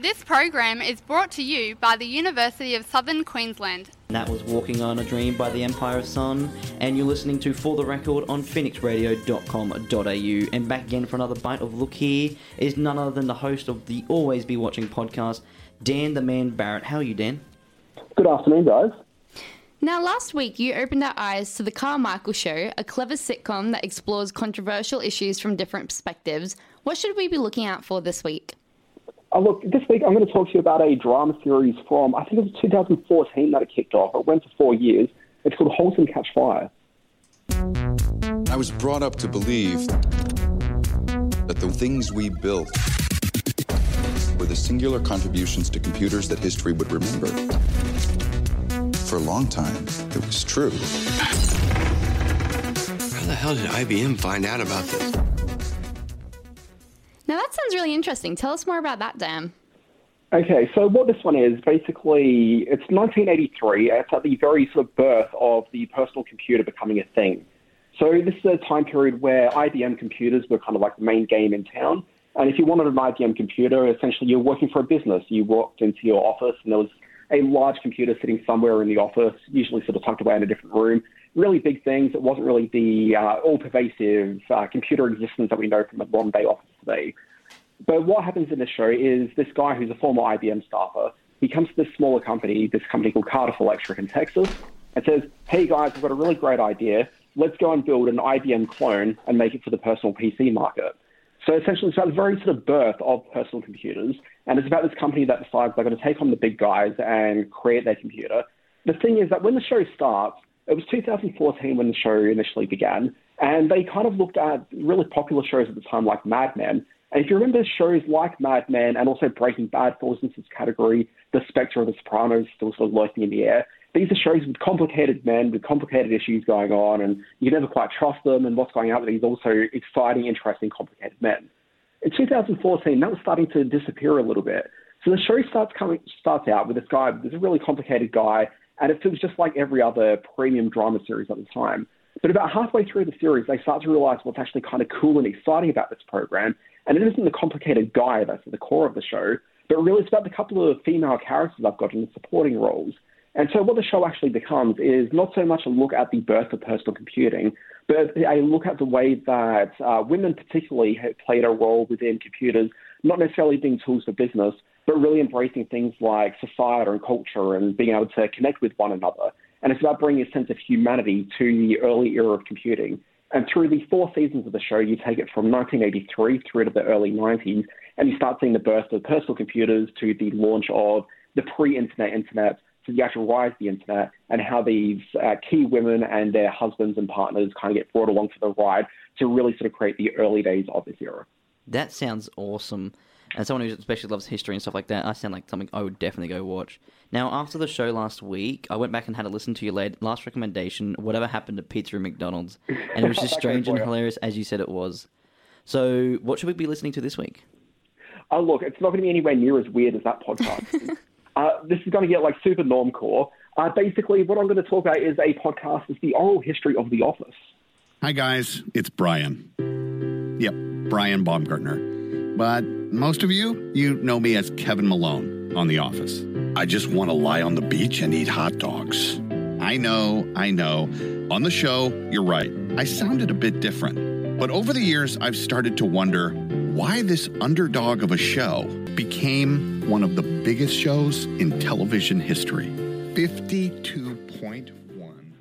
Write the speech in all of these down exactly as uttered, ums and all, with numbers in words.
This program is brought to you by the University of Southern Queensland. And that was Walking on a Dream by the Empire of the Sun, and you're listening to For the Record on phoenix radio dot com dot a u. And back again for another bite of Look Here is none other than the host of the Always Be Watching podcast, Dan the Man Barrett. How are you, Dan? Good afternoon, guys. Now, last week you opened our eyes to The Carmichael Show, a clever sitcom that explores controversial issues from different perspectives. What should we be looking out for this week? Oh, look, this week I'm going to talk to you about a drama series from, I think it was two thousand fourteen that it kicked off. It went for four years. It's called Halt and Catch Fire. I was brought up to believe that the things we built were the singular contributions to computers that history would remember. For a long time, it was true. How the hell did I B M find out about this? Now, that sounds really interesting. Tell us more about that, Dan. Okay, so what this one is, basically, it's nineteen eighty-three. It's at the very sort of birth of the personal computer becoming a thing. So this is a time period where I B M computers were kind of like the main game in town. And if you wanted an I B M computer, essentially you're working for a business. You walked into your office and there was a large computer sitting somewhere in the office, usually sort of tucked away in a different room. Really big things. It wasn't really the uh, all-pervasive uh, computer existence that we know from a modern-day office today. But what happens in this show is this guy who's a former I B M staffer, he comes to this smaller company, this company called Cardiff Electric in Texas, and says, hey, guys, we've got a really great idea. Let's go and build an I B M clone and make it for the personal P C market. So essentially, it's about the very sort of birth of personal computers, and it's about this company that decides they're going to take on the big guys and create their computer. The thing is that when the show starts, it was two thousand fourteen when the show initially began, and they kind of looked at really popular shows at the time like Mad Men. And if you remember shows like Mad Men and also Breaking Bad falls into this category, the spectre of The Sopranos still sort of lurking in the air. These are shows with complicated men, with complicated issues going on, and you never quite trust them, and what's going on with these also exciting, interesting, complicated men. In two thousand fourteen, that was starting to disappear a little bit. So the show starts coming, starts out with this guy, this really complicated guy, and it feels just like every other premium drama series at the time. But about halfway through the series, they start to realize what's actually kind of cool and exciting about this program, and it isn't the complicated guy that's at the core of the show, but really it's about the couple of female characters I've got in the supporting roles. And so what the show actually becomes is not so much a look at the birth of personal computing, but a look at the way that uh, women particularly have played a role within computers, not necessarily being tools for business, but really embracing things like society and culture and being able to connect with one another. And it's about bringing a sense of humanity to the early era of computing. And through the four seasons of the show, you take it from nineteen eighty-three through to the early nineties, and you start seeing the birth of personal computers to the launch of the pre-internet internet, to the actual rise of the internet, and how these uh, key women and their husbands and partners kind of get brought along for the ride to really sort of create the early days of this era. That sounds awesome. And someone who especially loves history and stuff like that, I sound like something I would definitely go watch. Now, after the show last week, I went back and had a listen to your last recommendation, Whatever Happened to Pizza and McDonald's, and it was just strange and hilarious, as you said it was. So what should we be listening to this week? Oh, look, it's not going to be anywhere near as weird as that podcast. Uh, this is going to get like super normcore. Uh, basically, what I'm going to talk about is a podcast. It's The Oral History of The Office. Hi, guys. It's Brian. Yep, Brian Baumgartner. But most of you, you know me as Kevin Malone on The Office. I just want to lie on the beach and eat hot dogs. I know, I know. On the show, you're right. I sounded a bit different. But over the years, I've started to wonder why this underdog of a show became one of the biggest shows in television history. fifty-two point one.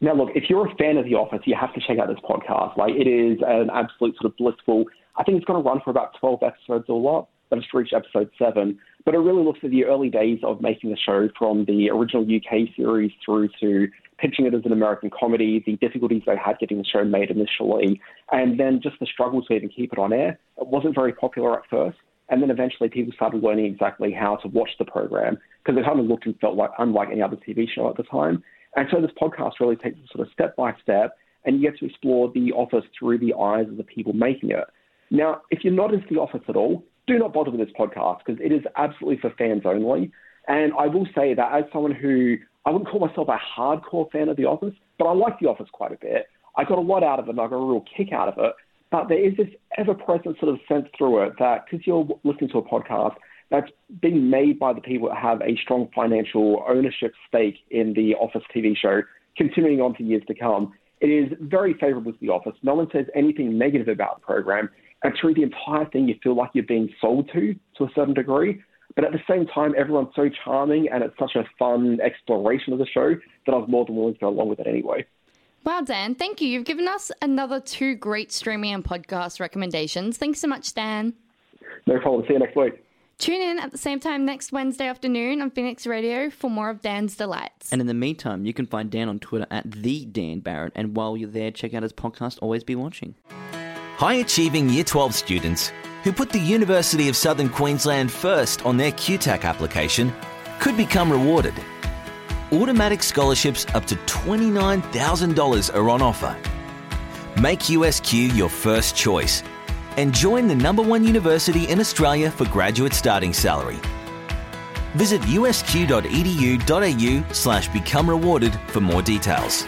Now, look, if you're a fan of The Office, you have to check out this podcast. Like, it is an absolute sort of blissful. I think it's going to run for about twelve episodes or what, but it's reached episode seven. But it really looks at the early days of making the show, from the original U K series through to pitching it as an American comedy, the difficulties they had getting the show made initially, and then just the struggles to even keep it on air. It wasn't very popular at first, and then eventually people started learning exactly how to watch the program, because it kind of looked and felt like unlike any other T V show at the time. And so this podcast really takes it sort of step by step, and you get to explore The Office through the eyes of the people making it. Now, if you're not into The Office at all, do not bother with this podcast, because it is absolutely for fans only. And I will say that as someone who, I wouldn't call myself a hardcore fan of The Office, but I like The Office quite a bit. I got a lot out of it, and I got a real kick out of it. But there is this ever-present sort of sense through it that because you're listening to a podcast that's being made by the people that have a strong financial ownership stake in the Office T V show, continuing on for years to come, it is very favourable to The Office. No one says anything negative about the program. And through the entire thing, you feel like you're being sold to, to a certain degree. But at the same time, everyone's so charming and it's such a fun exploration of the show that I was more than willing to go along with it anyway. Wow, Dan. Thank you. You've given us another two great streaming and podcast recommendations. Thanks so much, Dan. No problem. See you next week. Tune in at the same time next Wednesday afternoon on Phoenix Radio for more of Dan's delights. And in the meantime, you can find Dan on Twitter at the Dan Barrett. And while you're there, check out his podcast, Always Be Watching. High-achieving Year twelve students who put the University of Southern Queensland first on their Q TAC application could become rewarded. Automatic scholarships up to twenty-nine thousand dollars are on offer. Make U S Q your first choice and join the number one university in Australia for graduate starting salary. Visit U S Q dot E D U dot A U slash become rewarded for more details.